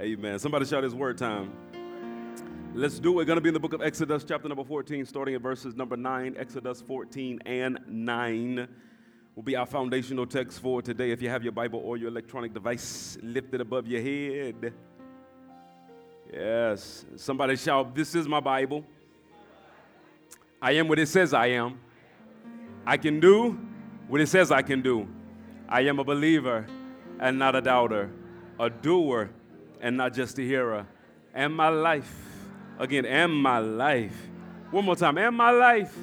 Amen. Somebody shout his word time. Let's do it. We're going to be in the book of Exodus, chapter number 14, starting at verses number 9. Exodus 14 and 9 will be our foundational text for today. If you have your Bible or your electronic device lifted above your head. Yes. Somebody shout, this is my Bible. I am what it says I am. I can do what it says I can do. I am a believer and not a doubter, a doer and not just a hearer. And my life, again, and my life, one more time, and my life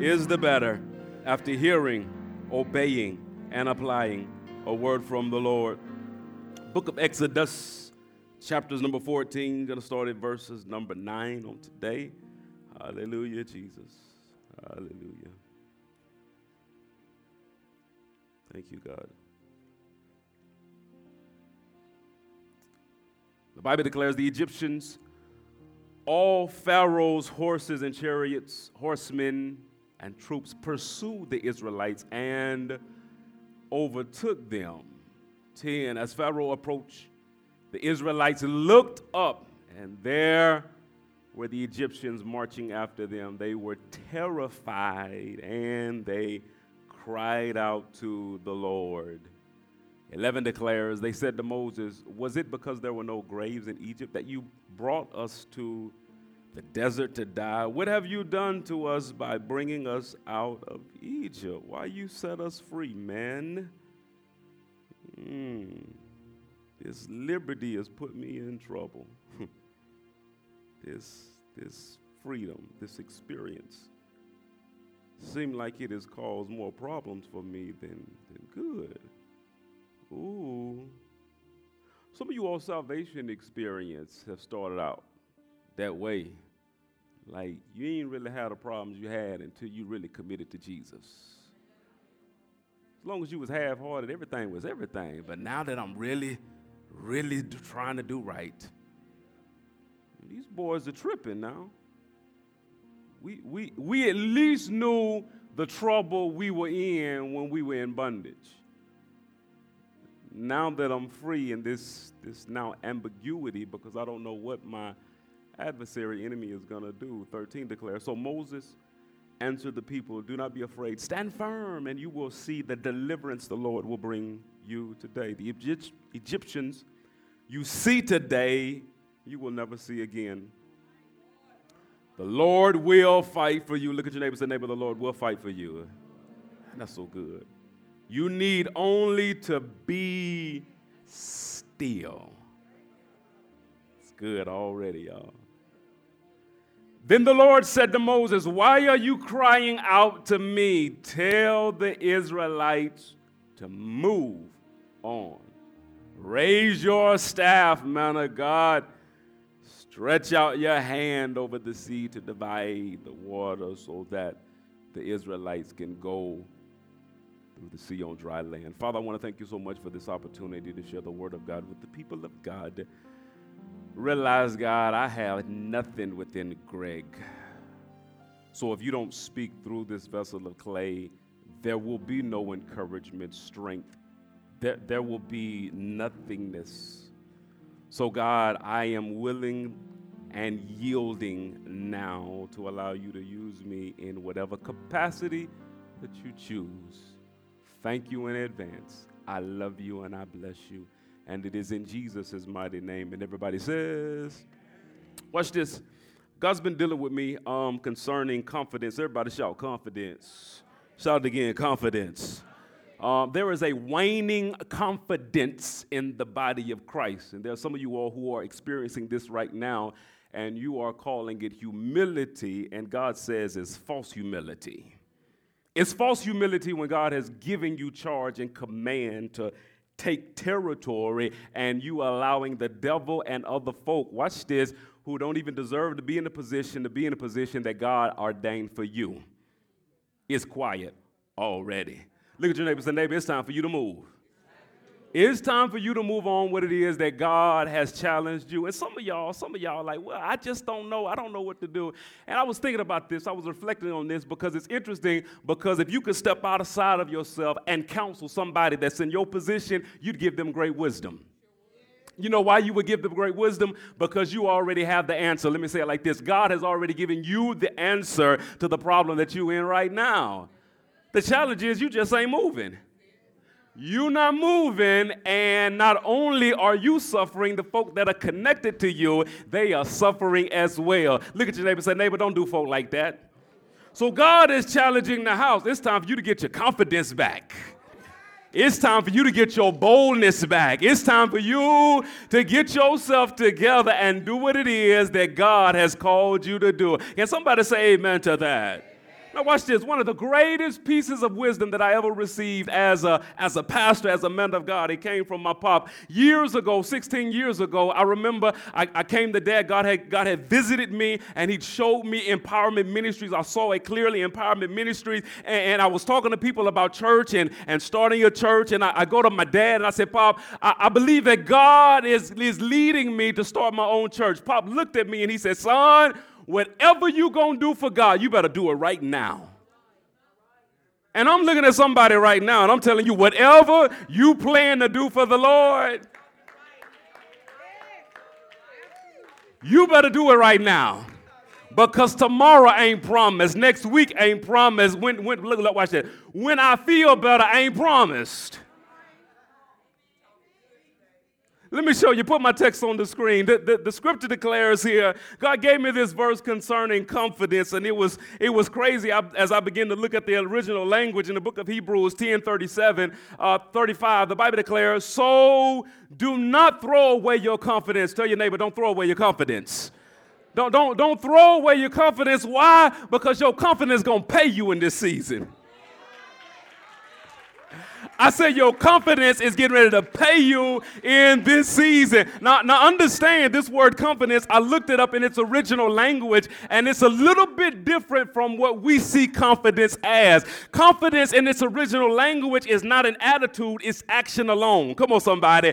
is the better after hearing, obeying, and applying a word from the Lord. Book of Exodus, chapters number 14, going to start at verses number 9 on today. Hallelujah, Jesus. Hallelujah. Thank you, God. The Bible declares the Egyptians, all Pharaoh's horses and chariots, horsemen and troops pursued the Israelites and overtook them. 10, as Pharaoh approached, the Israelites looked up, and there were the Egyptians marching after them. They were terrified, and they cried out to the Lord. 11 declares, they said to Moses, was it because there were no graves in Egypt that you brought us to the desert to die? What have you done to us by bringing us out of Egypt? Why you set us free, man? This liberty has put me in trouble. This freedom, this experience, seem like it has caused more problems for me than good. Ooh. Some of you all salvation experience have started out that way. Like you ain't really had the problems you had until you really committed to Jesus. As long as you was half-hearted, everything was everything. But now that I'm really trying to do right, these boys are tripping now. We at least knew the trouble we were in when we were in bondage. Now that I'm free and this now ambiguity, because I don't know what my adversary enemy is going to do. 13 declares, so Moses answered the people, do not be afraid. Stand firm, and you will see the deliverance the Lord will bring you today. The Egyptians you see today, you will never see again. The Lord will fight for you. Look at your neighbor. Say, neighbor, the Lord will fight for you. That's so good. You need only to be still. It's good already, y'all. Then the Lord said to Moses, why are you crying out to me? Tell the Israelites to move on. Raise your staff, man of God. Stretch out your hand over the sea to divide the water so that the Israelites can go through the sea on dry land. Father, I want to thank you so much for this opportunity to share the word of God with the people of God. Realize, God, I have nothing within Greg. So if you don't speak through this vessel of clay, there will be no encouragement, strength. There will be nothingness. So, God, I am willing and yielding now to allow you to use me in whatever capacity that you choose. Thank you in advance. I love you and I bless you. And it is in Jesus' mighty name. And everybody says, watch this. God's been dealing with me concerning confidence. Everybody shout confidence. Shout it again, confidence. There is a waning confidence in the body of Christ. And there are some of you all who are experiencing this right now, and you are calling it humility, and God says it's false humility. It's false humility when God has given you charge and command to take territory, and you are allowing the devil and other folk, watch this, who don't even deserve to be in a position, that God ordained for you. It's quiet already. Look at your neighbor and say, neighbor, it's time for you to move. It's time for you to move on what it is that God has challenged you. And some of y'all are like, well, I just don't know. I don't know what to do. And I was thinking about this. I was reflecting on this because it's interesting, because if you could step outside of yourself and counsel somebody that's in your position, you'd give them great wisdom. You know why you would give the great wisdom? Because you already have the answer. Let me say it like this. God has already given you the answer to the problem that you're in right now. The challenge is you just ain't moving. You're not moving, and not only are you suffering, the folk that are connected to you, they are suffering as well. Look at your neighbor and say, neighbor, don't do folk like that. So God is challenging the house. It's time for you to get your confidence back. It's time for you to get your boldness back. It's time for you to get yourself together and do what it is that God has called you to do. Can somebody say amen to that? Amen. Now watch this. One of the greatest pieces of wisdom that I ever received as a pastor, as a man of God, it came from my pop. Years ago, 16 years ago, I remember I came to dad. God had visited me, and he showed me Empowerment Ministries. I saw it clearly, Empowerment Ministries, and I was talking to people about church and starting a church, and I go to my dad, and I said, Pop, I believe that God is leading me to start my own church. Pop looked at me, and he said, son, whatever you're going to do for God, you better do it right now. And I'm looking at somebody right now, and I'm telling you, whatever you plan to do for the Lord, you better do it right now. Because tomorrow ain't promised. Next week ain't promised. Look, watch that. When I feel better, I ain't promised. Let me show you. Put my text on the screen. The scripture declares here, God gave me this verse concerning confidence, and it was crazy. As I began to look at the original language in the book of Hebrews 10:37, 35, the Bible declares, so do not throw away your confidence. Tell your neighbor, don't throw away your confidence. Don't throw away your confidence. Why? Because your confidence is going to pay you in this season. I said your confidence is getting ready to pay you in this season. Now understand this word confidence. I looked it up in its original language, and it's a little bit different from what we see confidence as. Confidence in its original language is not an attitude, it's action alone. Come on, somebody.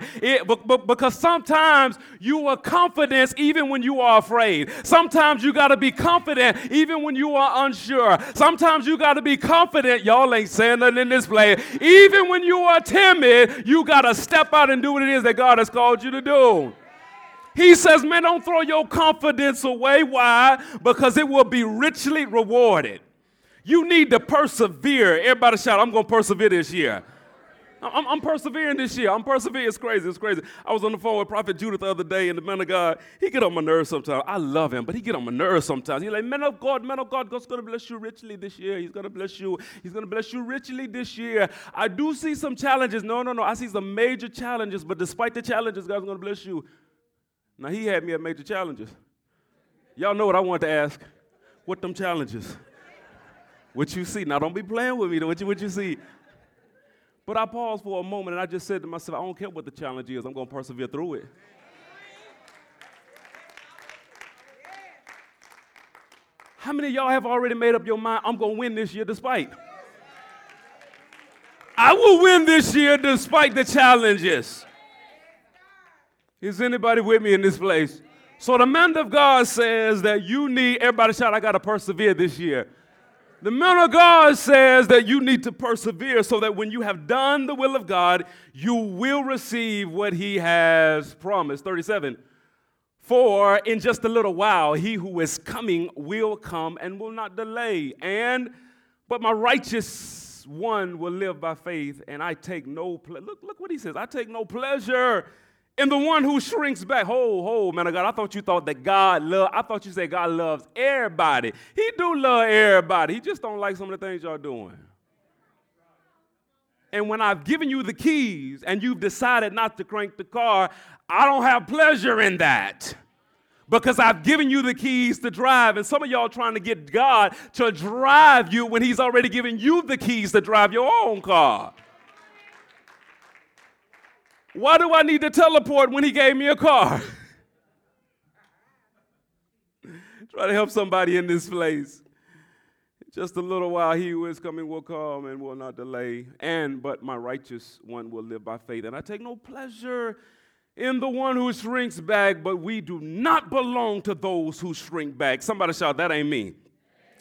Because sometimes you are confident even when you are afraid. Sometimes you got to be confident even when you are unsure. Sometimes you got to be confident. Y'all ain't saying nothing in this place. Even when you are timid, you got to step out and do what it is that God has called you to do. He says, man, don't throw your confidence away. Why? Because it will be richly rewarded. You need to persevere. Everybody shout, I'm going to persevere this year. I'm persevering this year. I'm persevering. It's crazy. I was on the phone with Prophet Judith the other day, and the man of God, he get on my nerves sometimes. I love him, but he get on my nerves sometimes. He's like, man of God, God's going to bless you richly this year. He's going to bless you. He's going to bless you richly this year. I do see some challenges. No. I see some major challenges, but despite the challenges, God's going to bless you. Now, he had me at major challenges. Y'all know what I wanted to ask. What them challenges? What you see? Now, don't be playing with me. What you see? But I paused for a moment, and I just said to myself, I don't care what the challenge is. I'm going to persevere through it. How many of y'all have already made up your mind, I'm going to win this year despite? I will win this year despite the challenges. Is anybody with me in this place? So the man of God says that you need, everybody shout, I got to persevere this year. The man of God says that you need to persevere so that when you have done the will of God, you will receive what he has promised. 37, for in just a little while, he who is coming will come and will not delay. But my righteous one will live by faith, and I take no pleasure. Look what he says. I take no pleasure in the one who shrinks back. Ho, man of God, I thought you thought that God loved. I thought you said God loves everybody. He do love everybody. He just don't like some of the things y'all doing. And when I've given you the keys and you've decided not to crank the car, I don't have pleasure in that. Because I've given you the keys to drive. And some of y'all trying to get God to drive you when he's already given you the keys to drive your own car. Why do I need to teleport when he gave me a car? Try to help somebody in this place. Just a little while, he who is coming will come and will not delay. But my righteous one will live by faith. And I take no pleasure in the one who shrinks back, but we do not belong to those who shrink back. Somebody shout, that ain't me.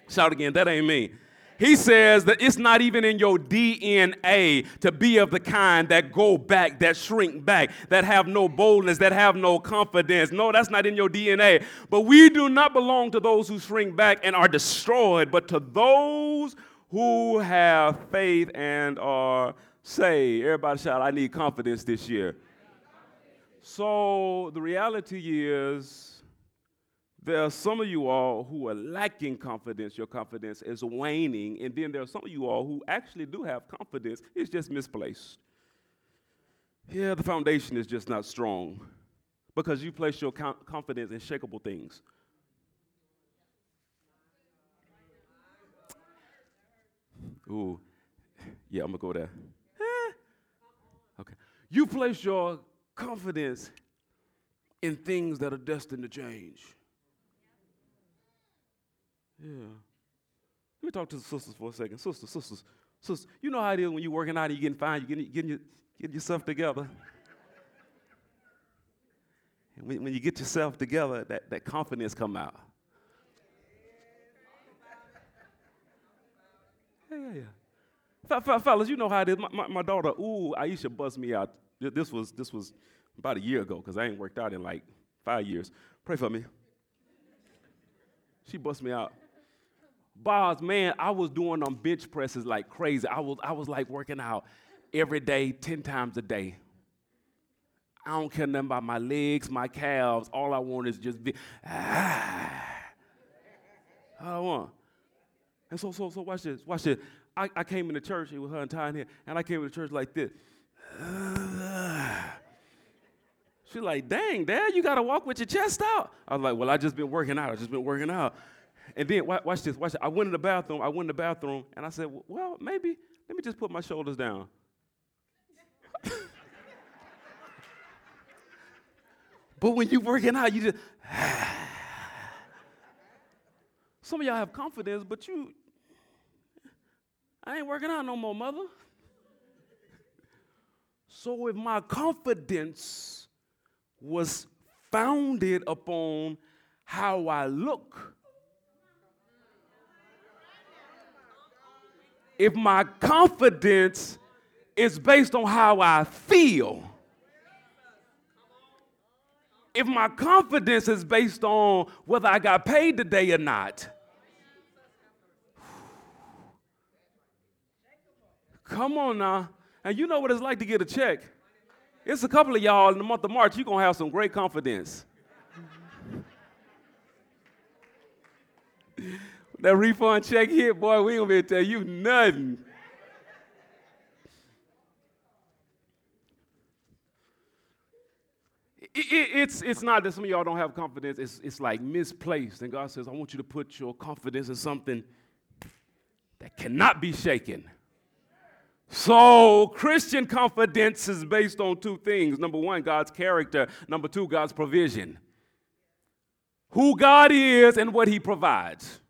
Shout again, that ain't me. He says that it's not even in your DNA to be of the kind that go back, that shrink back, that have no boldness, that have no confidence. No, that's not in your DNA. But we do not belong to those who shrink back and are destroyed, but to those who have faith and are saved. Everybody shout, I need confidence this year. So the reality is, there are some of you all who are lacking confidence. Your confidence is waning. And then there are some of you all who actually do have confidence. It's just misplaced. Yeah, the foundation is just not strong because you place your confidence in shakable things. Ooh, yeah, I'm going to go there. Okay. You place your confidence in things that are destined to change. Yeah. Let me talk to the sisters for a second. Sisters. You know how it is when you're working out and you're getting fine, you're getting yourself together. And when you get yourself together, that confidence come out. Yeah. Fellas, you know how it is. My daughter, Aisha buzzed me out. This was about a year ago because I ain't worked out in like 5 years. Pray for me. She bust me out. Boss, man, I was doing them bench presses like crazy. I was like working out every day, 10 times a day. I don't care nothing about my legs, my calves. All I want is just be. All I want. And so watch this. I came into church, it was her and Ty in here, and I came into church like this. She's like, dang, Dad, you got to walk with your chest out. I was like, well, I just been working out. And then watch this. I went in the bathroom, and I said, well, maybe let me just put my shoulders down. But when you're working out, you just. Some of y'all have confidence, but I ain't working out no more, mother. So if my confidence was founded upon how I look, if my confidence is based on how I feel, if my confidence is based on whether I got paid today or not, come on now. And you know what it's like to get a check. It's a couple of y'all in the month of March, you're going to have some great confidence. That refund check hit, boy, we ain't going to be able to tell you nothing. It's not that some of y'all don't have confidence. It's like misplaced. And God says, I want you to put your confidence in something that cannot be shaken. So Christian confidence is based on two things. Number one, God's character. Number two, God's provision. Who God is and what he provides.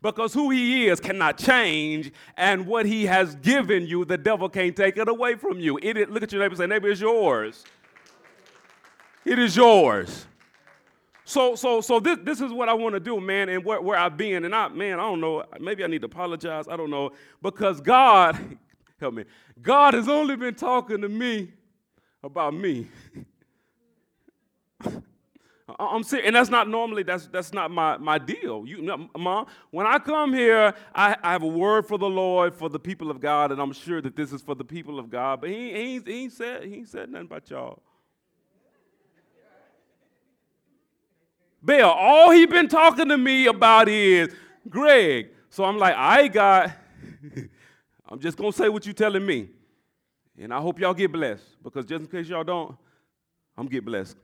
Because who he is cannot change, and what he has given you, the devil can't take it away from you. Look at your neighbor and say, neighbor, it's yours. It is yours. So this is what I want to do, man, and where I've been. And I don't know. Maybe I need to apologize. I don't know. Because God... help me. God has only been talking to me about me. I'm serious, and that's not normally, that's not my deal. Mom, when I come here, I have a word for the Lord, for the people of God, and I'm sure that this is for the people of God, but he ain't said nothing about y'all. Bill, all he been talking to me about is Greg. So I'm like, I'm just going to say what you're telling me. And I hope y'all get blessed, because just in case y'all don't, I'm get blessed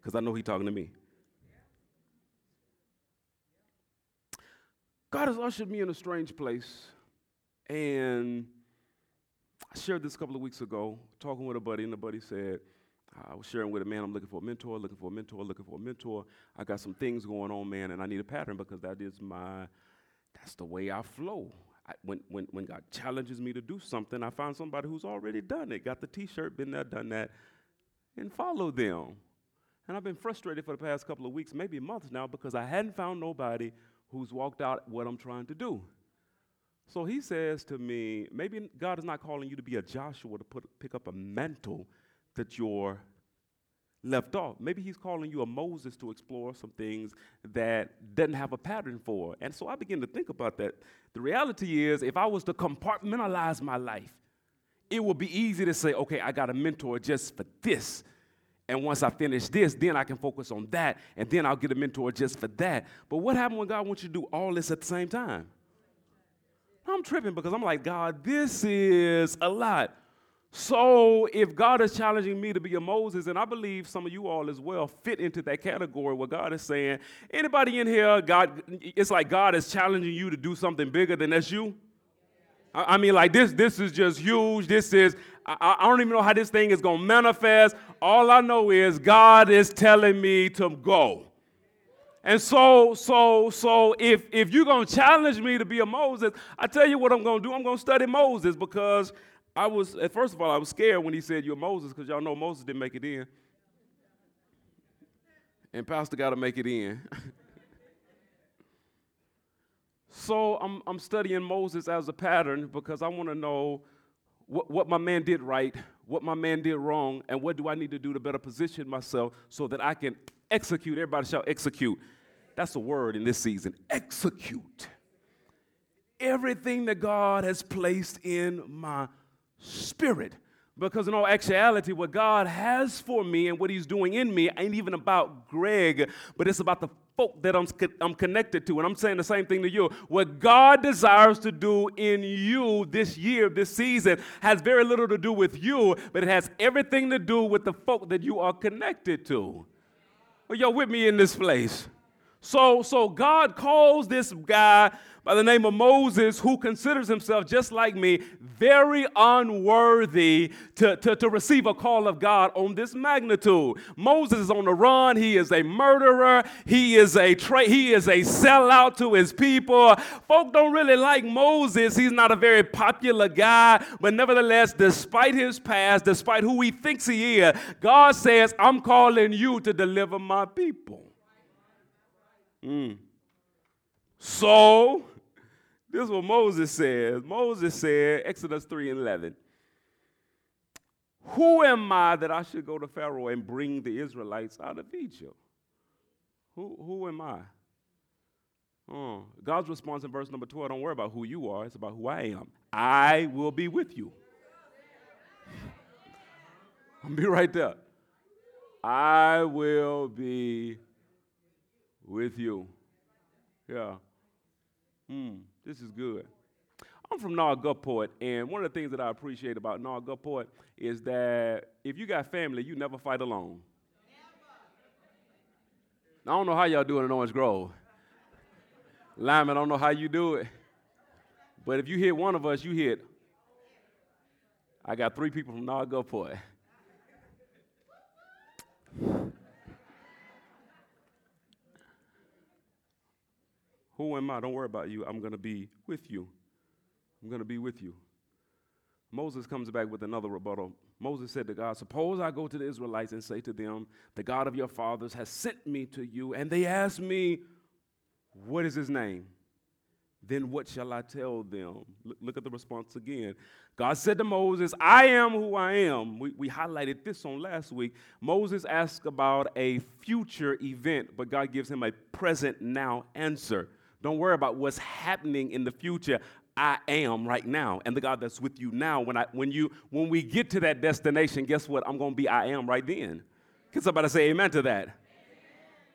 because I know he's talking to me. God has ushered me in a strange place. And I shared this a couple of weeks ago, talking with a buddy, and the buddy said, I was sharing with a man, I'm looking for a mentor. I got some things going on, man, and I need a pattern because that's the way I flow. When God challenges me to do something, I find somebody who's already done it, got the T-shirt, been there, done that, and follow them. And I've been frustrated for the past couple of weeks, maybe months now, because I hadn't found nobody who's walked out what I'm trying to do. So he says to me, maybe God is not calling you to be a Joshua to pick up a mantle that you're left off. Maybe he's calling you a Moses to explore some things that doesn't have a pattern for. And so I begin to think about that. The reality is, if I was to compartmentalize my life, it would be easy to say, okay, I got a mentor just for this. And once I finish this, then I can focus on that. And then I'll get a mentor just for that. But what happens when God wants you to do all this at the same time? I'm tripping, because I'm like, God, this is a lot. So if God is challenging me to be a Moses, and I believe some of you all as well fit into that category where God is saying, anybody in here, God, it's like God is challenging you to do something bigger than that's you. I mean, like, this is just huge. This is, I don't even know how this thing is going to manifest. All I know is God is telling me to go. And so if you're going to challenge me to be a Moses, I tell you what I'm going to do. I'm going to study Moses, because I was scared when he said you're Moses, because y'all know Moses didn't make it in. And Pastor got to make it in. So I'm studying Moses as a pattern, because I want to know what my man did right, what my man did wrong, and what do I need to do to better position myself so that I can execute. Everybody shout execute. That's a word in this season. Execute everything that God has placed in my spirit. Because in all actuality, what God has for me and what he's doing in me ain't even about Greg, but it's about the folk that I'm connected to. And I'm saying the same thing to you. What God desires to do in you this year, this season, has very little to do with you, but it has everything to do with the folk that you are connected to. Well, y'all with me in this place. So God calls this guy by the name of Moses, who considers himself, just like me, very unworthy to receive a call of God on this magnitude. Moses is on the run. He is a murderer. He is a sellout to his people. Folk don't really like Moses. He's not a very popular guy. But nevertheless, despite his past, despite who he thinks he is, God says, I'm calling you to deliver my people. So, this is what Moses says. Moses said, Exodus 3:11, who am I that I should go to Pharaoh and bring the Israelites out of Egypt? Who am I? God's response in verse number 12, don't worry about who you are. It's about who I am. I will be with you. I'll be right there. I will be with you. Yeah. This is good. I'm from Nargutport, and one of the things that I appreciate about Nargutport is that if you got family, you never fight alone. Never. I don't know how y'all do it in Orange Grove. Lyman, I don't know how you do it. But if you hit one of us, you hit. I got 3 people from Nargutport. Who am I? Don't worry about you. I'm going to be with you. I'm going to be with you. Moses comes back with another rebuttal. Moses said to God, suppose I go to the Israelites and say to them, the God of your fathers has sent me to you, and they ask me, what is his name? Then what shall I tell them? Look at the response again. God said to Moses, I am who I am. We highlighted this on last week. Moses asked about a future event, but God gives him a present now answer. Don't worry about what's happening in the future. I am right now. And the God that's with you now, when we get to that destination, guess what? I'm going to be I am right then. Can somebody say amen to that? Amen.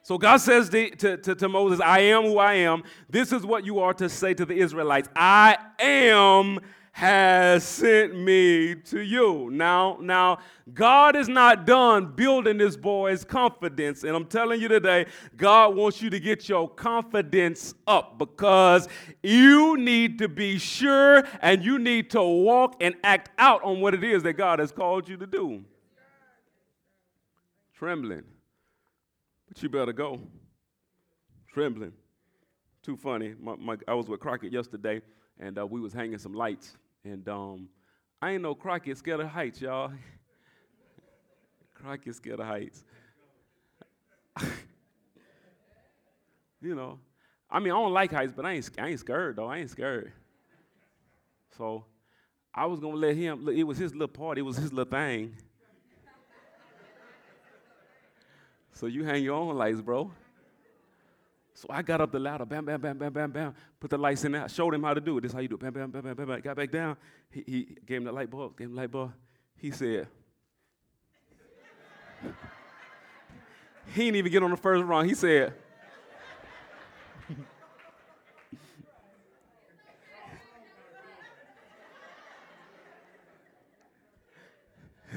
So God says to Moses, I am who I am. This is what you are to say to the Israelites. I am has sent me to you. Now, God is not done building this boy's confidence. And I'm telling you today, God wants you to get your confidence up, because you need to be sure and you need to walk and act out on what it is that God has called you to do. Trembling. But you better go. Trembling. Too funny. I was with Crockett yesterday, and we was hanging some lights. And I ain't no Crockett scared of heights, y'all. Crockett scared of heights. You know, I mean, I don't like heights, but I ain't scared, though. So I was going to let him, it was his little party, it was his little thing. So you hang your own lights, bro. So I got up the ladder, bam, bam, bam, bam, bam, bam, put the lights in there, showed him how to do it. This is how you do it, bam, bam, bam, bam, bam, bam. Got back down, he gave him the light bulb, He said, he didn't even get on the first rung. He said,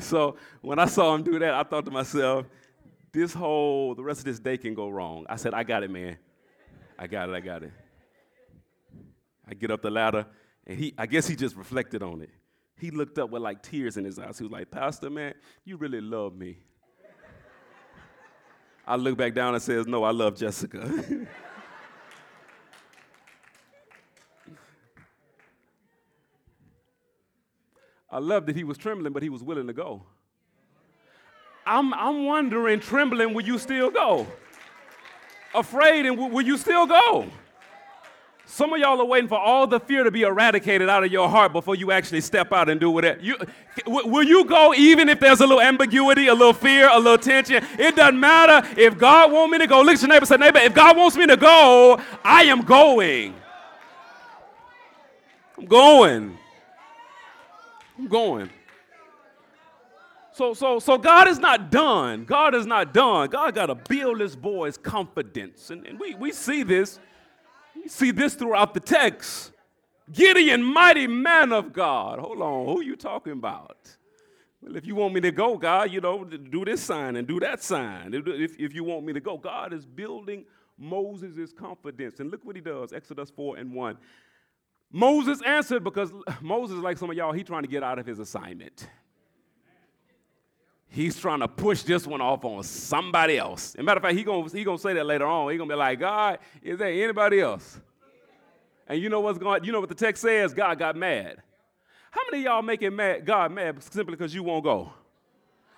so when I saw him do that, I thought to myself, the rest of this day can go wrong. I said, I got it, man. I got it. I get up the ladder, and I guess he just reflected on it. He looked up with like tears in his eyes. He was like, Pastor, man, you really love me. I look back down and says, no, I love Jessica. I love that he was trembling, but he was willing to go. I'm wondering, trembling, will you still go? Afraid, and will you still go? Some of y'all are waiting for all the fear to be eradicated out of your heart before you actually step out and do whatever. Will you go even if there's a little ambiguity, a little fear, a little tension? It doesn't matter. If God wants me to go, look at your neighbor and say, neighbor, if God wants me to go, I am going. I'm going. So God is not done. God got to build this boy's confidence. And we see this. You see this throughout the text. Gideon, mighty man of God. Hold on, who you talking about? Well, if you want me to go, God, do this sign and do that sign. If you want me to go, God is building Moses' confidence. And look what he does, Exodus 4:1. Moses answered, because Moses, like some of y'all, he's trying to get out of his assignment. He's trying to push this one off on somebody else. As a matter of fact, he's gonna say that later on. He's gonna be like, God, is there anybody else? And you know what's going? You know what the text says? God got mad. How many of y'all making God mad simply because you won't go?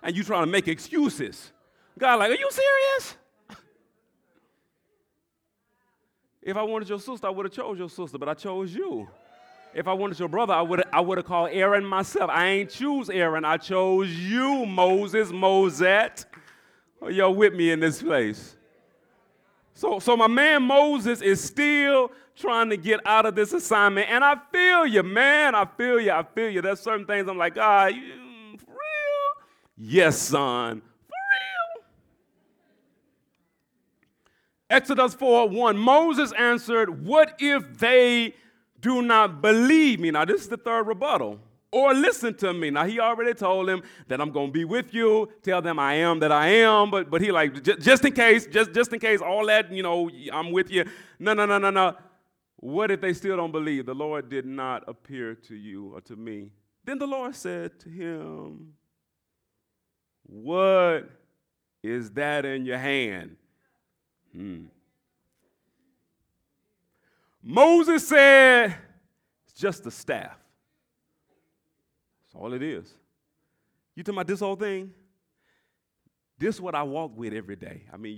And you trying to make excuses. God like, are you serious? If I wanted your sister, I would have chose your sister, but I chose you. If I wanted your brother, I would have called Aaron myself. I ain't choose Aaron. I chose you, Mosette. Oh, y'all with me in this place. So my man Moses is still trying to get out of this assignment. And I feel you, man. I feel you. There's certain things I'm like, God, for real? Yes, son. For real? Exodus 4:1. Moses answered, what if they do not believe me? Now, this is the third rebuttal. Or listen to me. Now, he already told him that I'm going to be with you. Tell them I am that I am. But he like, just in case, all that, I'm with you. No. What if they still don't believe? The Lord did not appear to you or to me. Then the Lord said to him, what is that in your hand? Moses said, it's just a staff. That's all it is. You talking about this whole thing? This is what I walk with every day. I mean,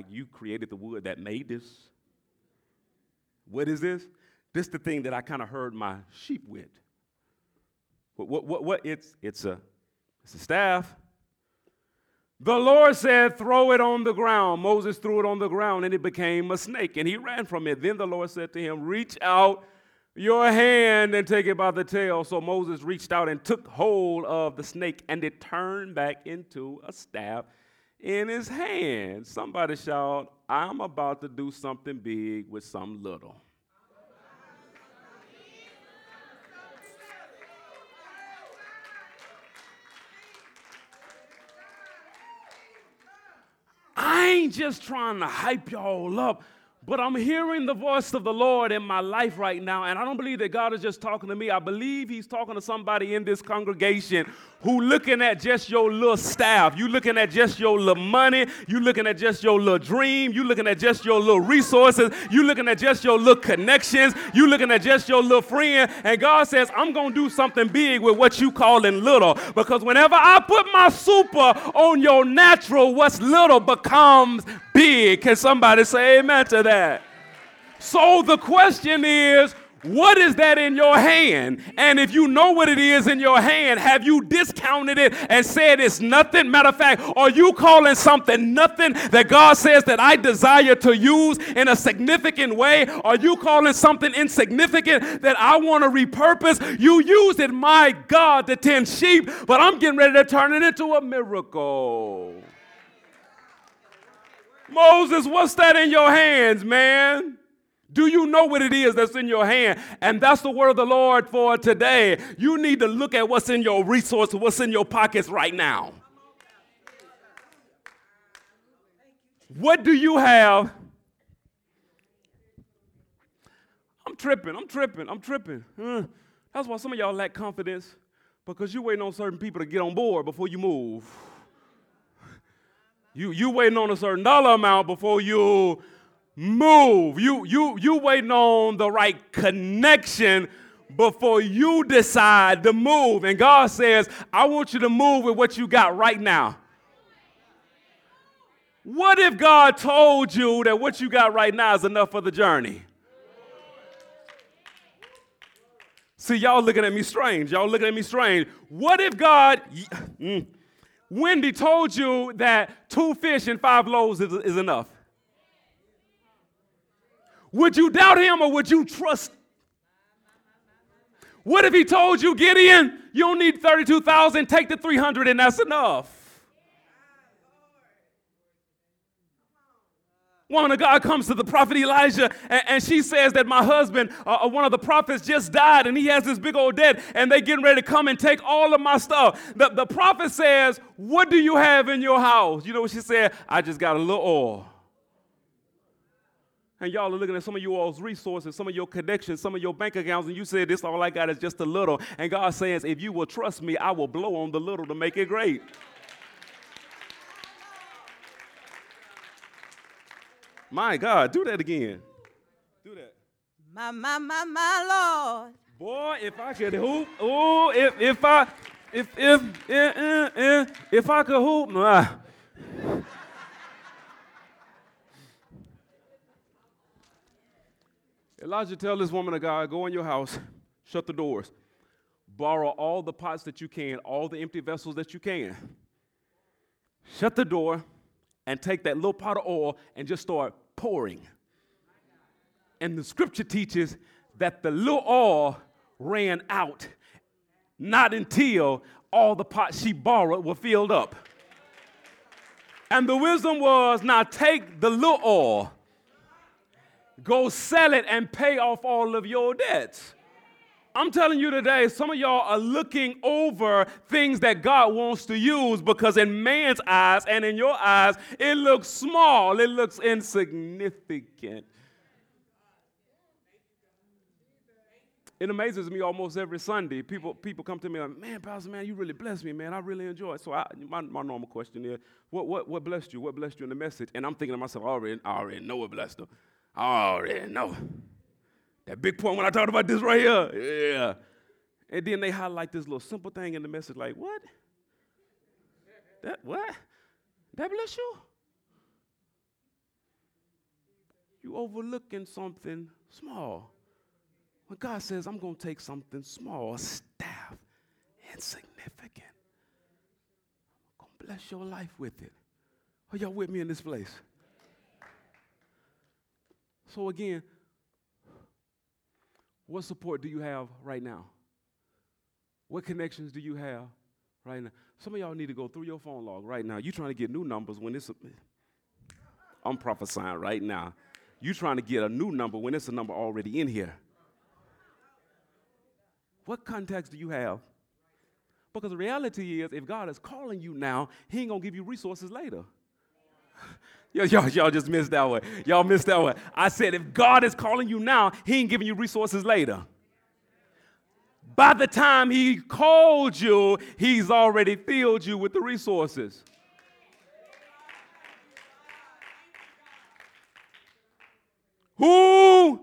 you created the wood that made this. What is this? This is the thing that I kind of herd my sheep with. What? It's a staff. The Lord said, throw it on the ground. Moses threw it on the ground, and it became a snake, and he ran from it. Then the Lord said to him, reach out your hand and take it by the tail. So Moses reached out and took hold of the snake, and it turned back into a staff in his hand. Somebody shout, I'm about to do something big with some little. I ain't just trying to hype y'all up, but I'm hearing the voice of the Lord in my life right now, and I don't believe that God is just talking to me. I believe he's talking to somebody in this congregation who looking at just your little staff. You looking at just your little money. You looking at just your little dream. You looking at just your little resources. You looking at just your little connections. You looking at just your little friend, and God says, I'm going to do something big with what you calling little, because whenever I put my super on your natural, what's little becomes big. Can somebody say amen to that? So the question is, What is that in your hand? And if you know what it is in your hand, have you discounted it and said it's nothing? Matter of fact, are you calling something nothing that God says that I desire to use in a significant way? Are you calling something insignificant that I want to repurpose? You used it, my God, to tend sheep, but I'm getting ready to turn it into a miracle. Moses, what's that in your hands, man? Do you know what it is that's in your hand? And that's the word of the Lord for today. You need to look at what's in your resources, what's in your pockets right now. What do you have? I'm tripping. That's why some of y'all lack confidence, because you're waiting on certain people to get on board before you move. You waiting on a certain dollar amount before you move. You waiting on the right connection before you decide to move. And God says, I want you to move with what you got right now. What if God told you that what you got right now is enough for the journey? See, y'all looking at me strange. What if God... Wendy told you that 2 fish and 5 loaves is enough? Would you doubt him or would you trust? What if he told you, Gideon, you don't need 32,000, take the 300 and that's enough? Woman of God comes to the prophet Elijah and she says that my husband, one of the prophets, just died and he has this big old debt and they getting ready to come and take all of my stuff. The prophet says, what do you have in your house? You know what she said? I just got a little oil. And y'all are looking at some of you all's resources, some of your connections, some of your bank accounts, and you said this, all I got is just a little. And God says, if you will trust me, I will blow on the little to make it great. My God, do that again. Do that. My Lord. Boy, if I could hoop, oh, if I could hoop, Elijah, tell this woman of God, go in your house, shut the doors, borrow all the pots that you can, all the empty vessels that you can. Shut the door and take that little pot of oil and just start pouring. And the scripture teaches that the little oil ran out, not until all the pots she borrowed were filled up. And the wisdom was, now take the little oil, go sell it and pay off all of your debts. I'm telling you today, some of y'all are looking over things that God wants to use because in man's eyes and in your eyes, it looks small. It looks insignificant. It amazes me almost every Sunday. People come to me like, man, Pastor, man, you really blessed me, man. I really enjoy it. So my normal question is, what blessed you? What blessed you in the message? And I'm thinking to myself, I already know what blessed them. I already know. That big point when I talked about this right here. Yeah. And then they highlight this little simple thing in the message like, what? What? That bless you? You overlooking something small. When God says, I'm going to take something small, a staff, insignificant. I'm going to bless your life with it. Are y'all with me in this place? So again, what support do you have right now? What connections do you have right now? Some of y'all need to go through your phone log right now. You trying to get new numbers when it's I'm prophesying right now. You trying to get a new number when it's a number already in here. What contacts do you have? Because the reality is, if God is calling you now, he ain't going to give you resources later. Y'all just missed that one. Y'all missed that one. I said, if God is calling you now, he ain't giving you resources later. By the time he called you, he's already filled you with the resources. Who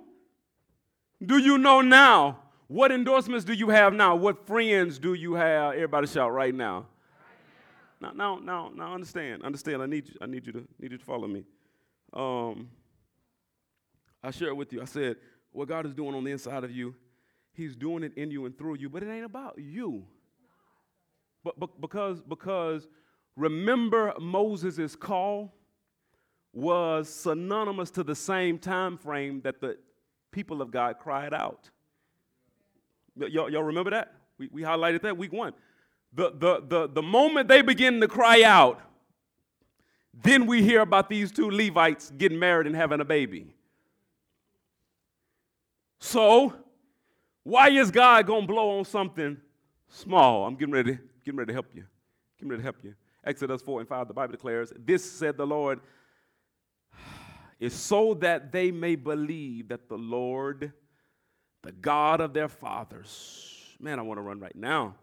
do you know now? What endorsements do you have now? What friends do you have? Everybody shout right now. Now, understand. I need you to follow me. I shared with you. I said, What God is doing on the inside of you, he's doing it in you and through you, but it ain't about you. But because remember, Moses' call was synonymous to the same time frame that the people of God cried out. Y'all remember that? We highlighted that week one. The moment they begin to cry out, then we hear about these two Levites getting married and having a baby. So why is God going to blow on something small? I'm getting ready to help you. Getting ready to help you. Exodus 4:5, the Bible declares, "This said the Lord, is so that they may believe that the Lord, the God of their fathers," man, I want to run right now,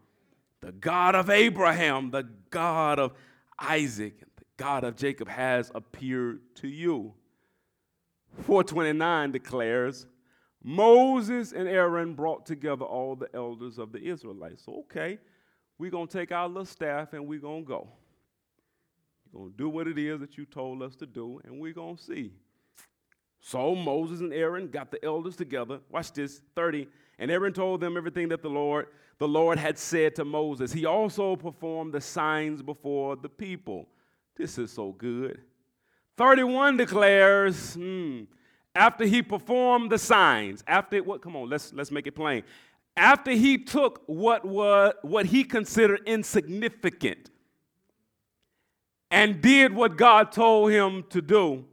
"the God of Abraham, the God of Isaac, and the God of Jacob has appeared to you." 4:29 declares, "Moses and Aaron brought together all the elders of the Israelites." So, okay, we're going to take our little staff and we're going to go. We're going to do what it is that you told us to do, and we're going to see. So Moses and Aaron got the elders together. Watch this, 30. "And Aaron told them everything that the Lord had said to Moses. He also performed the signs before the people." This is so good. 31 declares, after he performed the signs, after what? Come on, let's make it plain. After he took what he considered insignificant and did what God told him to do,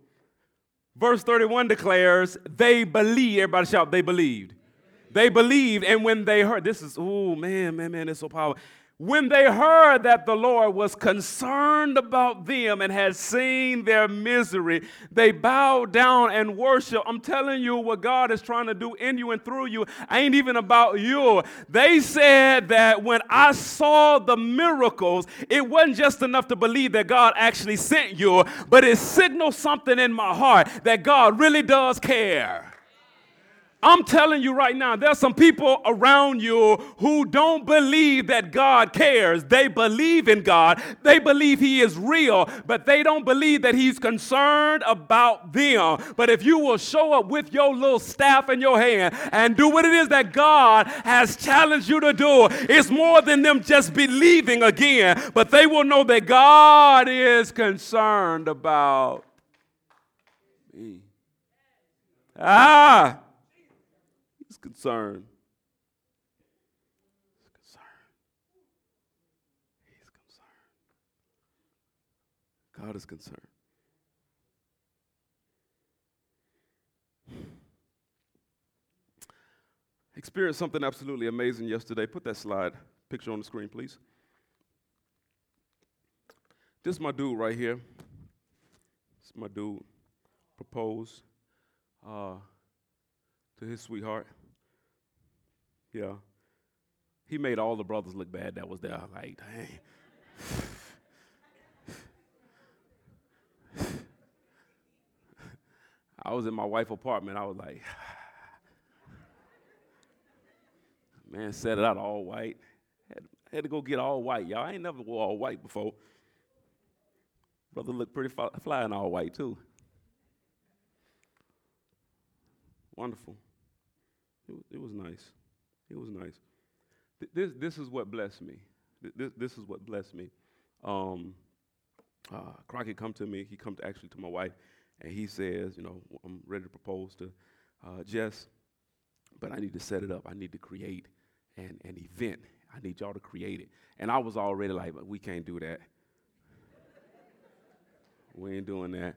verse 31 declares, they believed. Everybody shout, they believed. They believed, and when they heard, this is, oh, man, it's so powerful. "When they heard that the Lord was concerned about them and had seen their misery, they bowed down and worshiped." I'm telling you what God is trying to do in you and through you. I ain't even about you. They said that when I saw the miracles, it wasn't just enough to believe that God actually sent you, but it signaled something in my heart that God really does care. I'm telling you right now, there's some people around you who don't believe that God cares. They believe in God. They believe he is real, but they don't believe that he's concerned about them. But if you will show up with your little staff in your hand and do what it is that God has challenged you to do, it's more than them just believing again, but they will know that God is concerned about me. He's concerned. God is concerned. Experienced something absolutely amazing yesterday. Put that slide picture on the screen, please. This is my dude right here. This is my dude. Proposed to his sweetheart. Yeah, he made all the brothers look bad that was there. Like, dang. I was in my wife's apartment. I was like, man, set it out all white. Had to go get all white, y'all. I ain't never wore all white before. Brother looked pretty fly in all white, too. Wonderful. It was nice. It was nice. This is what blessed me. This is what blessed me. Crockett come to me. He comes actually to my wife, and he says, you know, I'm ready to propose to Jess, but I need to set it up. I need to create an event. I need y'all to create it. And I was already like, but we can't do that. We ain't doing that.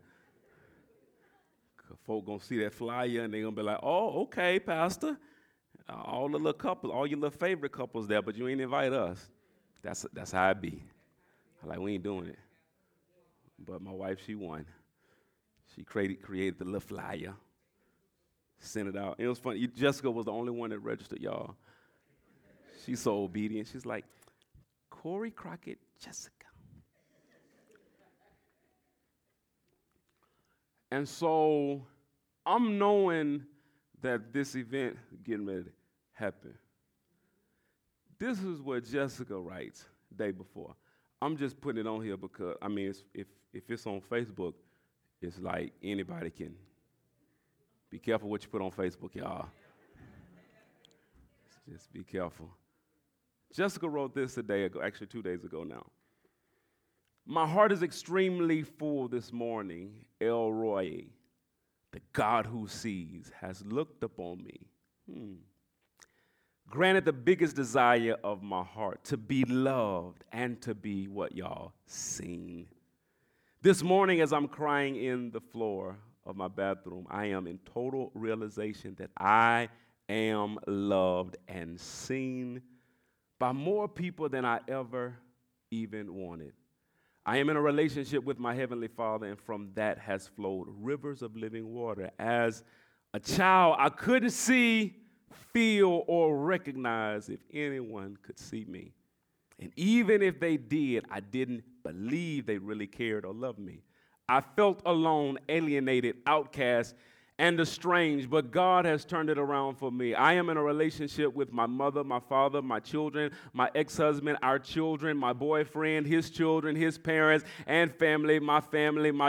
Folk gonna see that flyer, and they gonna be like, oh, okay, Pastor. All the little couples, all your little favorite couples there, but you ain't invite us. That's how it be. Like, we ain't doing it. But my wife, she won. She created the little flyer, sent it out. It was funny. Jessica was the only one that registered, y'all. She's so obedient. She's like, Corey Crockett, Jessica. And so I'm knowing that this event getting ready to happen. This is what Jessica writes the day before. I'm just putting it on here because, I mean, it's, if it's on Facebook, it's like anybody can Be careful what you put on Facebook, y'all. Just be careful. Jessica wrote this a day ago, actually 2 days ago now. My heart is extremely full this morning. El Roy, the God who sees, has looked upon me. Granted the biggest desire of my heart, to be loved and to be what, y'all? Seen. This morning as I'm crying in the floor of my bathroom, I am in total realization that I am loved and seen by more people than I ever even wanted. I am in a relationship with my Heavenly Father, and from that has flowed rivers of living water. As a child, I couldn't see, feel, or recognize if anyone could see me. And even if they did, I didn't believe they really cared or loved me. I felt alone, alienated, outcast, and estranged, but God has turned it around for me. I am in a relationship with my mother, my father, my children, my ex-husband, our children, my boyfriend, his children, his parents, and family, my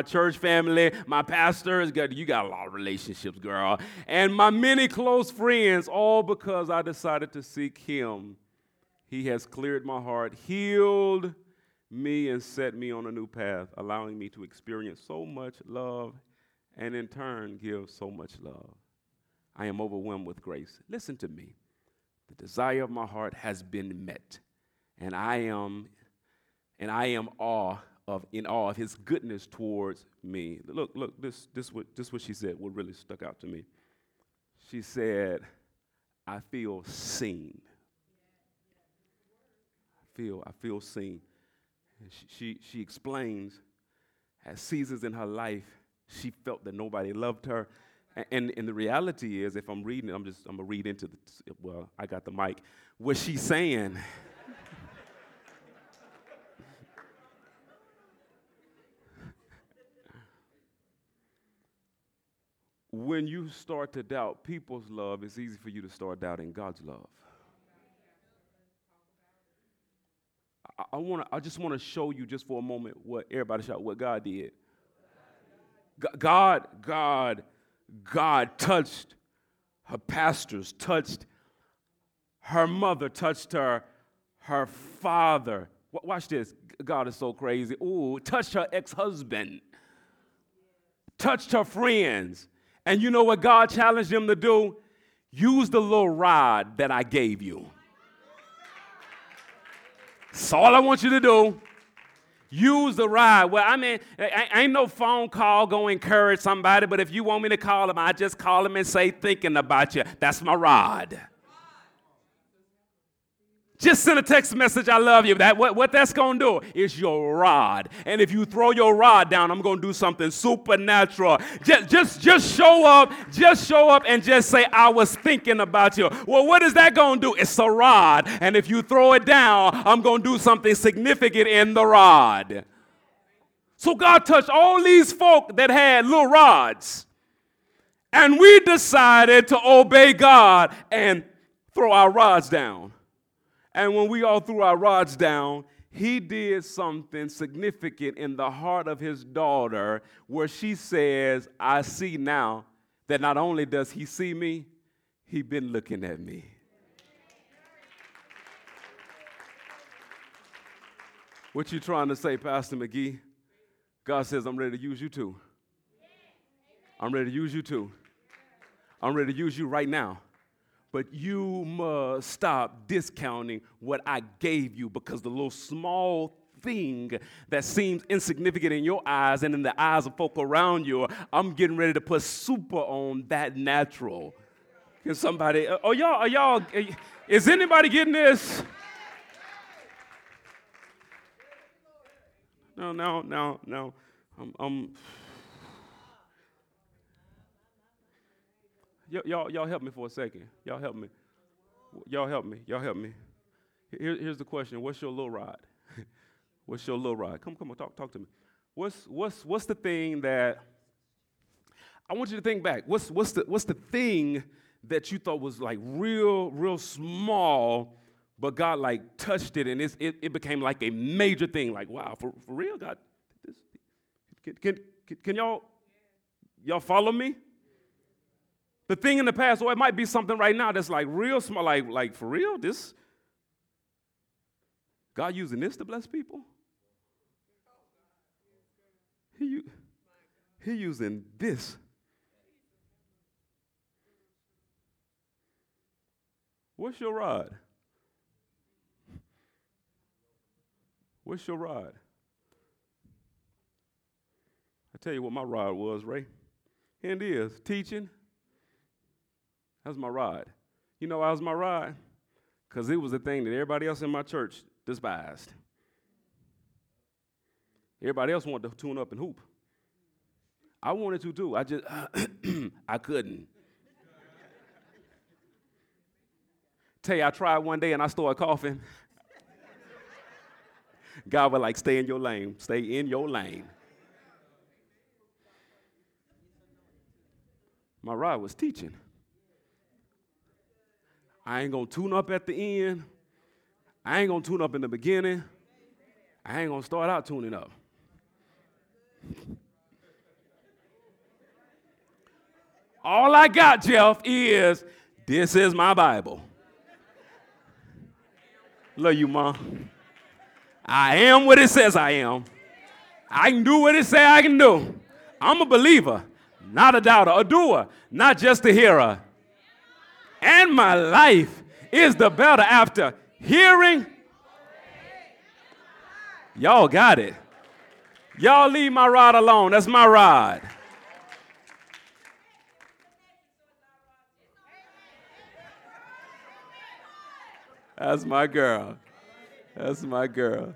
church family, my pastors. You got a lot of relationships, girl. And my many close friends, all because I decided to seek him. He has cleared my heart, healed me, and set me on a new path, allowing me to experience so much love and in turn give so much love. I am overwhelmed with grace. Listen to me. The desire of my heart has been met, and I am in awe of his goodness towards me. Look, this what she said, what really stuck out to me. She said, I feel seen. I feel seen. And she explains, at seasons in her life, she felt that nobody loved her. And the reality is, if I'm reading it, I'm going to read into the, well, I got the mic. What she's saying, when you start to doubt people's love, it's easy for you to start doubting God's love. I just want to show you just for a moment what everybody shout, what God did. God touched her pastors, touched her mother, touched her father. Watch this. God is so crazy. Ooh, touched her ex-husband, touched her friends. And you know what God challenged them to do? Use the little rod that I gave you. That's all I want you to do. Use the ride. Well, I mean, ain't no phone call going to encourage somebody, but if you want me to call them, I just call them and say, thinking about you. That's my rod. Just send a text message, I love you. What that's going to do is your rod. And if you throw your rod down, I'm going to do something supernatural. Just show up. Just show up and just say, I was thinking about you. Well, what is that going to do? It's a rod. And if you throw it down, I'm going to do something significant in the rod. So God touched all these folk that had little rods. And we decided to obey God and throw our rods down. And when we all threw our rods down, he did something significant in the heart of his daughter where she says, I see now that not only does he see me, he's been looking at me. What you trying to say, Pastor McGee? God says, I'm ready to use you too. I'm ready to use you too. I'm ready to use you right now. But you must stop discounting what I gave you, because the little small thing that seems insignificant in your eyes and in the eyes of folk around you, I'm getting ready to put super on that natural. Can somebody, is anybody getting this? No. Y'all help me for a second. Y'all help me. Here's the question. What's your little rod? What's your little rod? Come on, talk to me. What's the thing that I want you to think back? What's the thing that you thought was like real small, but God like touched it and it became like a major thing. Like, wow, for real, God. Can y'all follow me? the thing in the past, or it might be something right now that's like real small, like for real, this, God using this to bless people? He using this. What's your rod? What's your rod? I tell you what my rod was, Ray. And it is teaching. That's my rod. You know why it was my rod? Because it was the thing that everybody else in my church despised. Everybody else wanted to tune up and hoop. I wanted to too. I just, I couldn't. Tell you, I tried one day and I started coughing. God was like, stay in your lane. Stay in your lane. My rod was teaching. I ain't going to tune up at the end. I ain't going to tune up in the beginning. I ain't going to start out tuning up. All I got, Jeff, is this is my Bible. Love you, Mom. I am what it says I am. I can do what it says I can do. I'm a believer, not a doubter, a doer, not just a hearer. And my life is the better after hearing. Y'all got it. Y'all leave my rod alone. That's my rod. That's my girl. That's my girl.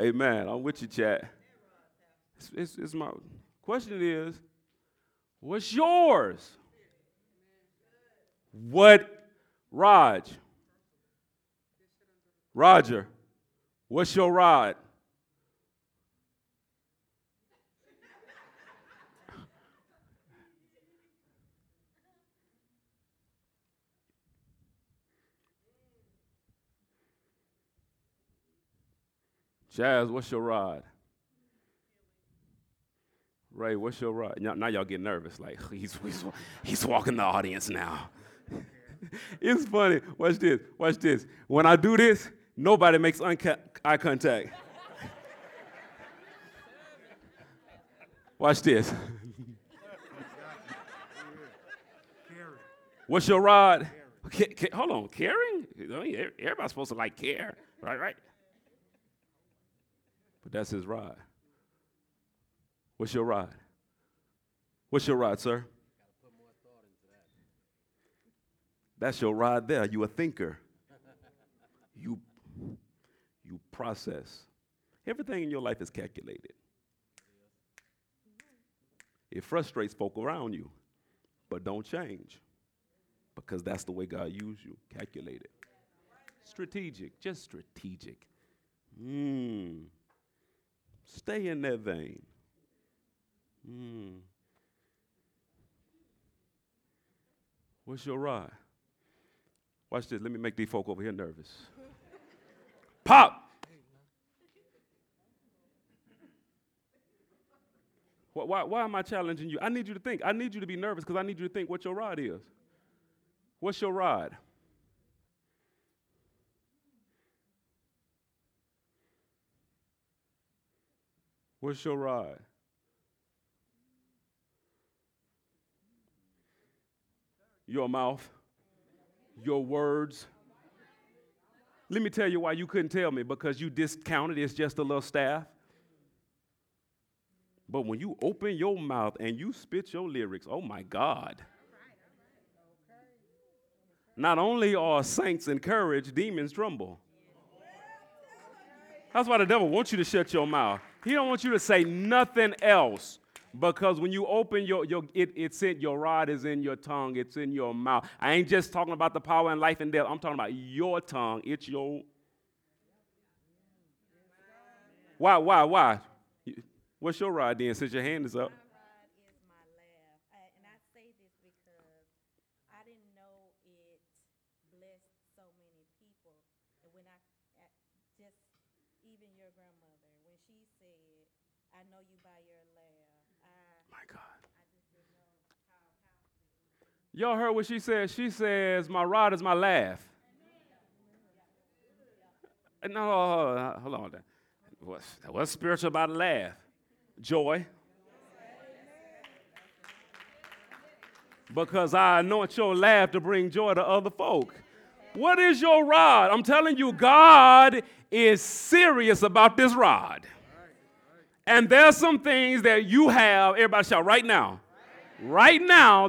Amen. I'm with you, chat. It's my question is, what's yours? What, Roger, what's your rod? Jazz, what's your rod? Ray, what's your rod? Now y'all get nervous, like he's walking the audience now. It's funny. Watch this. Watch this. When I do this, nobody makes eye contact. Watch this. What's your rod? Hold on. Caring? Everybody's supposed to like care, right? But that's his rod. What's your rod? What's your rod, sir? That's your rod there. You a thinker. You process. Everything in your life is calculated. It frustrates folk around you, but don't change because that's the way God used you. Calculated. Strategic. Just strategic. Stay in that vein. What's your rod? Watch this. Let me make these folk over here nervous. Pop! Why am I challenging you? I need you to think. I need you to be nervous because I need you to think what your rod is. What's your rod? What's your rod? Your mouth. Your words. Let me tell you why you couldn't tell me, because you discounted it's just a little staff. But when you open your mouth and you spit your lyrics, oh my God. Not only are saints encouraged, demons tremble. That's why the devil wants you to shut your mouth. He don't want you to say nothing else. Because when you open your rod is in your tongue, it's in your mouth. I ain't just talking about the power and life and death. I'm talking about your tongue. It's your. Why? What's your rod then? Since your hand is up. My rod is my laugh, and I say this because I didn't know it blessed so many people. And when I just even your grandmother, when she said, "I know you by your laugh." My God. Y'all heard what she said? She says, my rod is my laugh. No, hold on. What's spiritual about a laugh? Joy. Because I anoint your laugh to bring joy to other folk. What is your rod? I'm telling you, God is serious about this rod. And there's some things that you have, everybody shout right now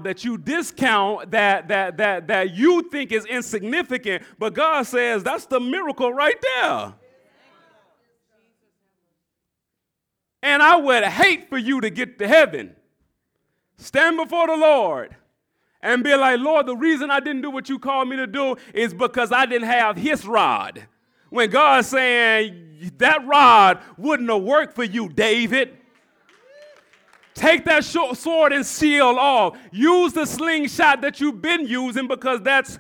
that you discount that you think is insignificant, but God says that's the miracle right there. And I would hate for you to get to heaven, stand before the Lord, and be like, Lord, the reason I didn't do what you called me to do is because I didn't have his rod. When God's saying, that rod wouldn't have worked for you, David. Take that short sword and shield off. Use the slingshot that you've been using because that's...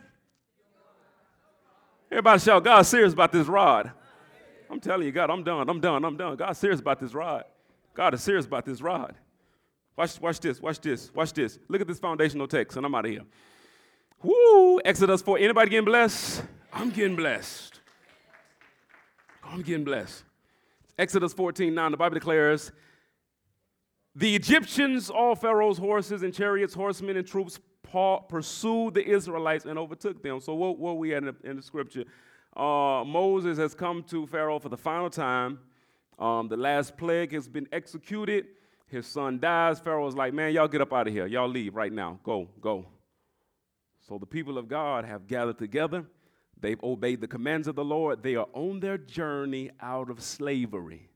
Everybody shout, God's serious about this rod. I'm telling you, God, I'm done. God's serious about this rod. God is serious about this rod. Watch this. Look at this foundational text, and I'm out of here. Woo! Exodus 4. Anybody getting blessed? I'm getting blessed. Exodus 14:9, the Bible declares, the Egyptians, all Pharaoh's horses and chariots, horsemen and troops, pursued the Israelites and overtook them. So what were we at in the scripture? Moses has come to Pharaoh for the final time. The last plague has been executed. His son dies. Pharaoh's like, man, y'all get up out of here. Y'all leave right now. Go. So the people of God have gathered together. They've obeyed the commands of the Lord. They are on their journey out of slavery.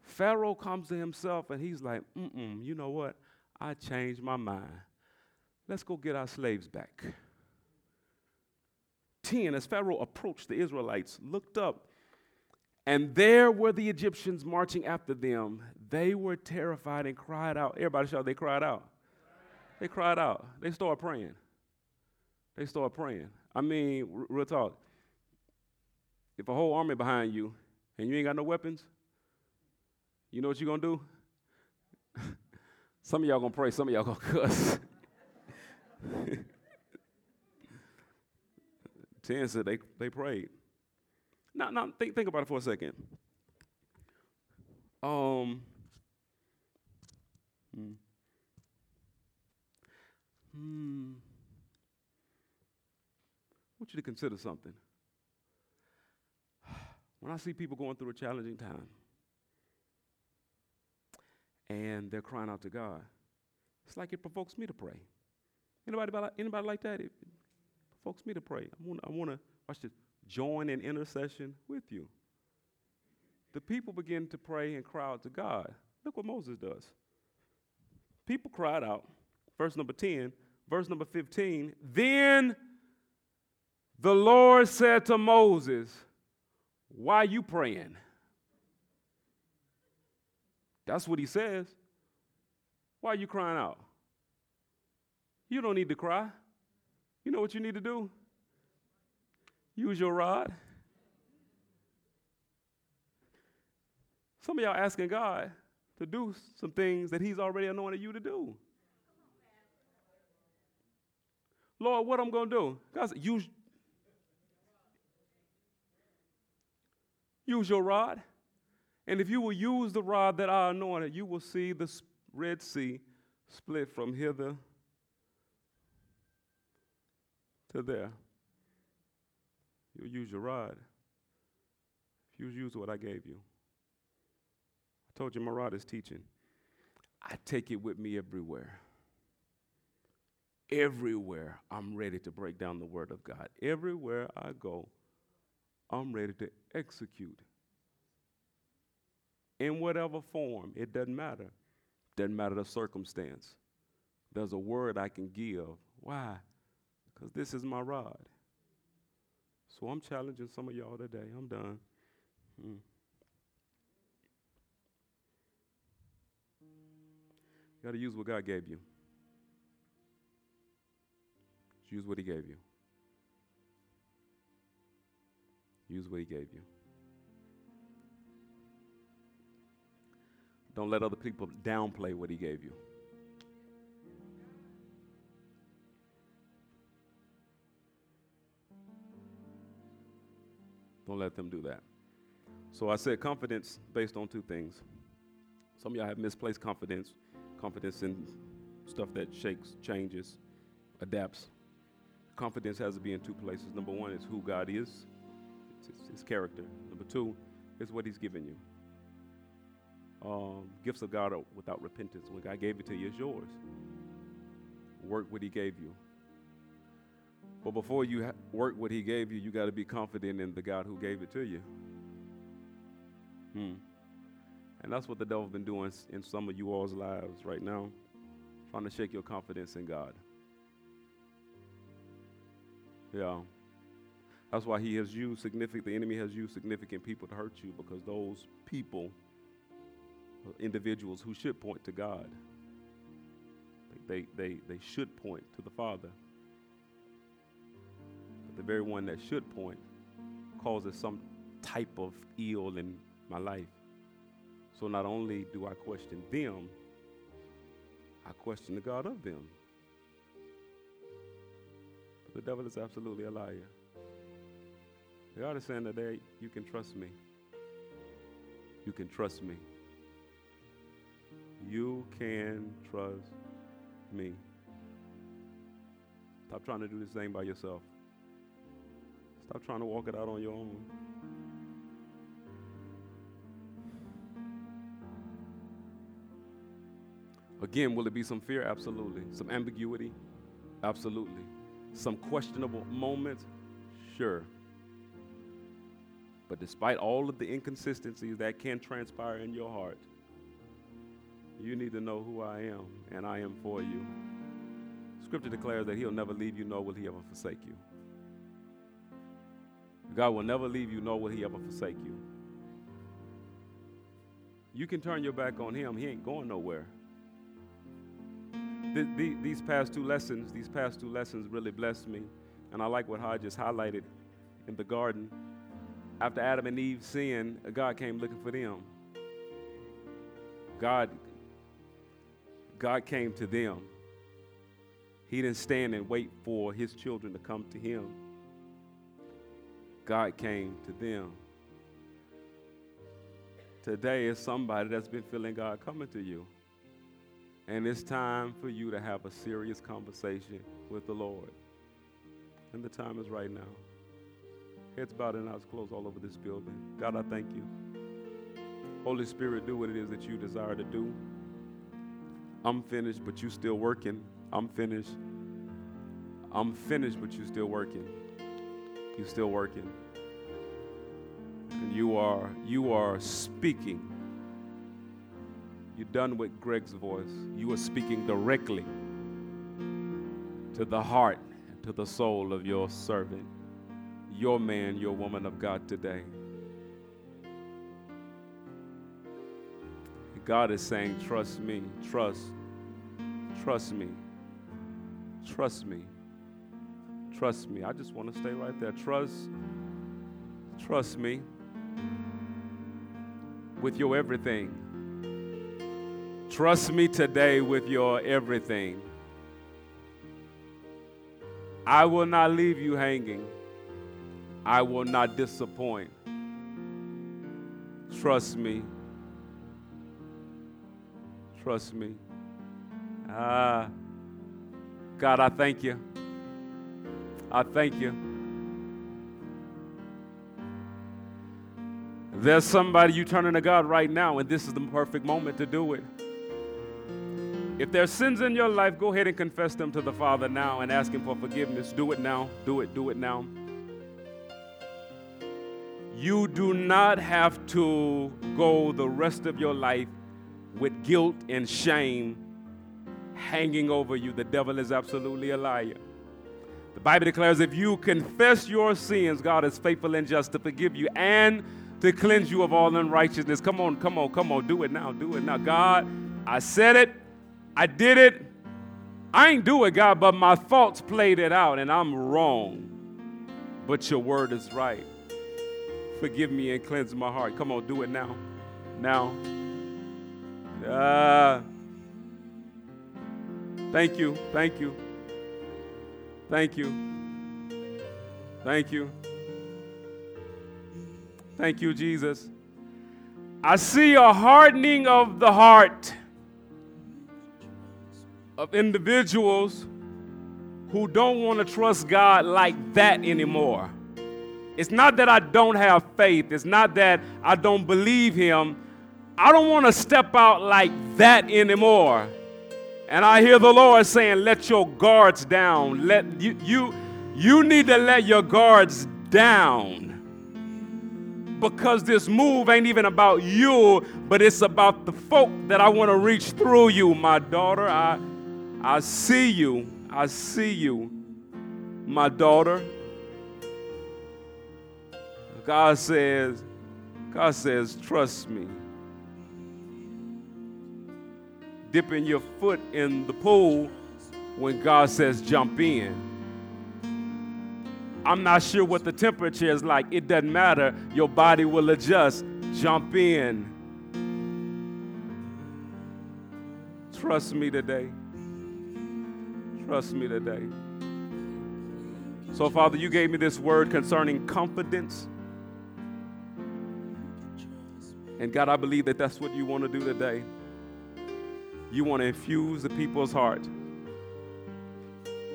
Pharaoh comes to himself, and he's like, you know what? I changed my mind. Let's go get our slaves back. 10, as Pharaoh approached, the Israelites looked up, and there were the Egyptians marching after them. They were terrified and cried out. Everybody shout, they cried out. They cried out. They started praying. I mean, real talk, if a whole army behind you and you ain't got no weapons, you know what you're going to do? Some of y'all going to pray, some of y'all going to cuss. 10 said they prayed. Now think about it for a second. I want you to consider something. When I see people going through a challenging time and they're crying out to God, it's like it provokes me to pray. Anybody like that? It provokes me to pray. I want to watch this. Join in intercession with you. The people begin to pray and cry out to God. Look what Moses does. People cried out. Verse number 10, verse number 15. Then the Lord said to Moses, why are you praying? That's what he says. Why are you crying out? You don't need to cry. You know what you need to do? Use your rod. Some of y'all asking God to do some things that he's already anointed you to do. Lord, what I'm going to do? God said, use your rod, and if you will use the rod that I anointed, you will see the Red Sea split from hither to there. You'll use your rod. If you use what I gave you. I told you my rod is teaching. I take it with me everywhere. Everywhere I'm ready to break down the word of God. Everywhere I go, I'm ready to execute. In whatever form, it doesn't matter. Doesn't matter the circumstance. There's a word I can give. Why? Because this is my rod. So I'm challenging some of y'all today. I'm done. You got to use what God gave you. Use what he gave you. Use what he gave you. Don't let other people downplay what he gave you. Don't let them do that. So I said confidence based on two things. Some of y'all have misplaced confidence. Confidence in stuff that shakes, changes, adapts. Confidence has to be in two places. Number one is who God is. It's his character. Number two is what he's given you. Gifts of God are without repentance. When God gave it to you, it's yours. Work what he gave you. But before you work what he gave you, you got to be confident in the God who gave it to you. And that's what the devil's been doing in some of you all's lives right now, trying to shake your confidence in God. Yeah. That's why the enemy has used significant people to hurt you, because those people, individuals who should point to God, they should point to the Father. But the very one that should point causes some type of ill in my life. So not only do I question them, I question the God of them. But the devil is absolutely a liar. God is saying today, you can trust me. You can trust me. You can trust me. Stop trying to do this thing by yourself. Stop trying to walk it out on your own. Again, will it be some fear? Absolutely. Some ambiguity? Absolutely. Some questionable moments? Sure. But despite all of the inconsistencies that can transpire in your heart, you need to know who I am, and I am for you. Scripture declares that he'll never leave you, nor will he ever forsake you. God will never leave you, nor will he ever forsake you. You can turn your back on him. He ain't going nowhere. These past two lessons really blessed me, and I like what Hodges highlighted in the garden. After Adam and Eve sinned, God came looking for them. God came to them. He didn't stand and wait for his children to come to him. God came to them. Today is somebody that's been feeling God coming to you. And it's time for you to have a serious conversation with the Lord. And the time is right now. Heads bowed and eyes closed all over this building. God, I thank you. Holy Spirit, do what it is that you desire to do. I'm finished, but you still working. I'm finished, but you still working. You still working. And you are speaking. You're done with Greg's voice. You are speaking directly to the heart, to the soul of your servant. Your man, your woman of God today. God is saying, trust me, trust me. I just want to stay right there. Trust me with your everything. Trust me today with your everything. I will not leave you hanging. I will not disappoint. Trust me. God, I thank you. There's somebody you turning to God right now, and this is the perfect moment to do it. If there's sins in your life, go ahead and confess them to the Father now and ask him for forgiveness. Do it now. Do it now. You do not have to go the rest of your life with guilt and shame hanging over you. The devil is absolutely a liar. The Bible declares if you confess your sins, God is faithful and just to forgive you and to cleanse you of all unrighteousness. Come on. Do it now. God, I said it. I did it. I ain't do it, God, but my faults played it out, and I'm wrong. But your word is right. Forgive me and cleanse my heart. Come on, do it now. Thank you. Thank you, Jesus. I see a hardening of the heart of individuals who don't want to trust God like that anymore. It's not that I don't have faith. It's not that I don't believe him. I don't want to step out like that anymore. And I hear the Lord saying, let your guards down. Let you need to let your guards down, because this move ain't even about you, but it's about the folk that I want to reach through you, my daughter. I see you. I see you, my daughter. God says, trust me. Dipping your foot in the pool when God says jump in. I'm not sure what the temperature is like. It doesn't matter. Your body will adjust. Jump in. Trust me today. Trust me today. So, Father, you gave me this word concerning confidence. And God, I believe that that's what you want to do today. You want to infuse the people's heart.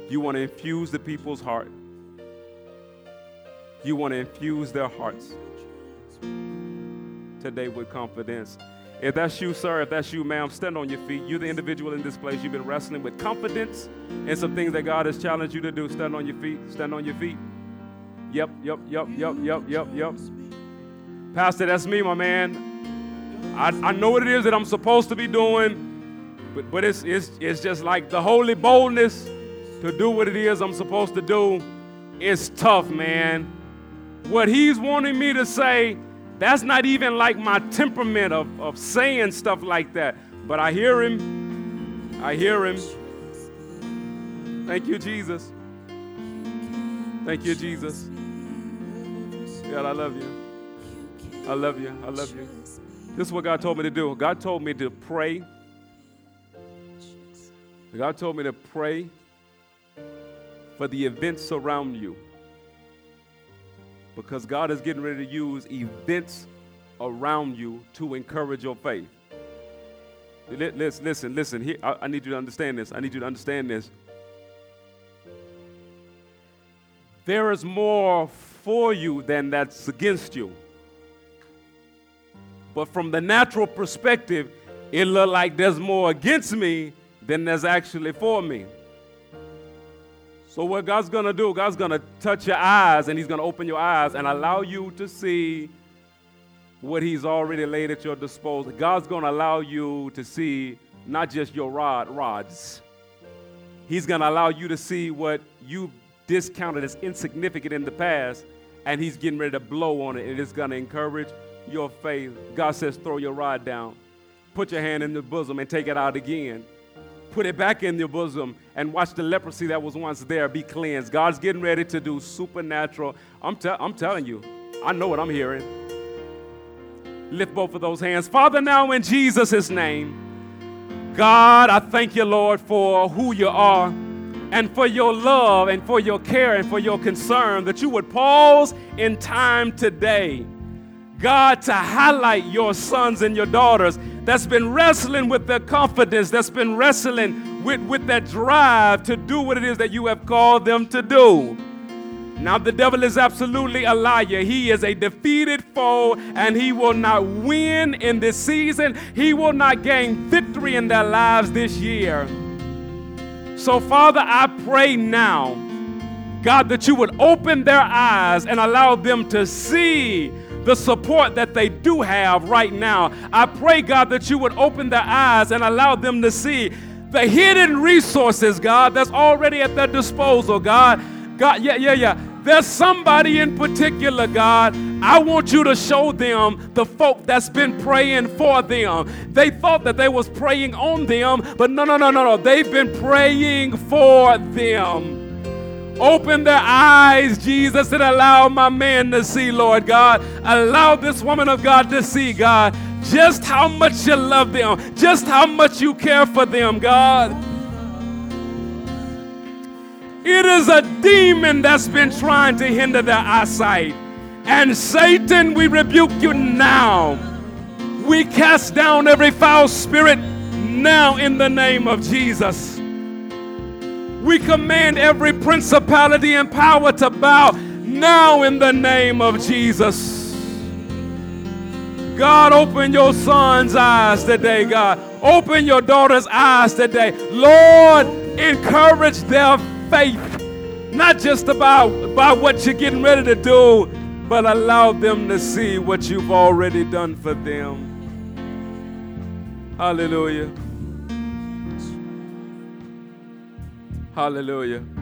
You want to infuse the people's heart. You want to infuse their hearts today with confidence. If that's you, sir, if that's you, ma'am, stand on your feet. You're the individual in this place. You've been wrestling with confidence and some things that God has challenged you to do. Stand on your feet. Stand on your feet. Yep. Pastor, that's me, my man. I know what it is that I'm supposed to be doing, but it's just like the holy boldness to do what it is I'm supposed to do. It's tough, man. What he's wanting me to say, that's not even like my temperament of saying stuff like that. But I hear him. I hear him. Thank you, Jesus. Thank you, Jesus. God, I love you. I love you. I love you. This is what God told me to do. God told me to pray. God told me to pray for the events around you, because God is getting ready to use events around you to encourage your faith. Listen. Here, I need you to understand this. I need you to understand this. There is more for you than that's against you. But from the natural perspective, it looks like there's more against me than there's actually for me. So what God's going to do, God's going to touch your eyes, and he's going to open your eyes and allow you to see what he's already laid at your disposal. God's going to allow you to see not just your rods. He's going to allow you to see what you discounted as insignificant in the past, and he's getting ready to blow on it, and it's going to encourage your faith. God says, throw your rod down. Put your hand in the bosom and take it out again. Put it back in your bosom and watch the leprosy that was once there be cleansed. God's getting ready to do supernatural. I'm telling you, I know what I'm hearing. Lift both of those hands. Father, now in Jesus' name, God, I thank you, Lord, for who you are and for your love and for your care and for your concern, that you would pause in time today, God, to highlight your sons and your daughters that's been wrestling with their confidence, that's been wrestling with that drive to do what it is that you have called them to do. Now, the devil is absolutely a liar. He is a defeated foe, and he will not win in this season. He will not gain victory in their lives this year. So, Father, I pray now, God, that you would open their eyes and allow them to see the support that they do have right now. I pray, God, that you would open their eyes and allow them to see the hidden resources, God, that's already at their disposal, God. God. There's somebody in particular, God. I want you to show them the folk that's been praying for them. They thought that they was praying on them, but no. They've been praying for them. Open their eyes, Jesus, and allow my man to see, Lord God. Allow this woman of God to see, God, just how much you love them, just how much you care for them, God. It is a demon that's been trying to hinder their eyesight. And Satan, we rebuke you now. We cast down every foul spirit now in the name of Jesus. We command every principality and power to bow now in the name of Jesus. God, open your son's eyes today, God. Open your daughter's eyes today. Lord, encourage their faith. Not just about what you're getting ready to do, but allow them to see what you've already done for them. Hallelujah. Hallelujah.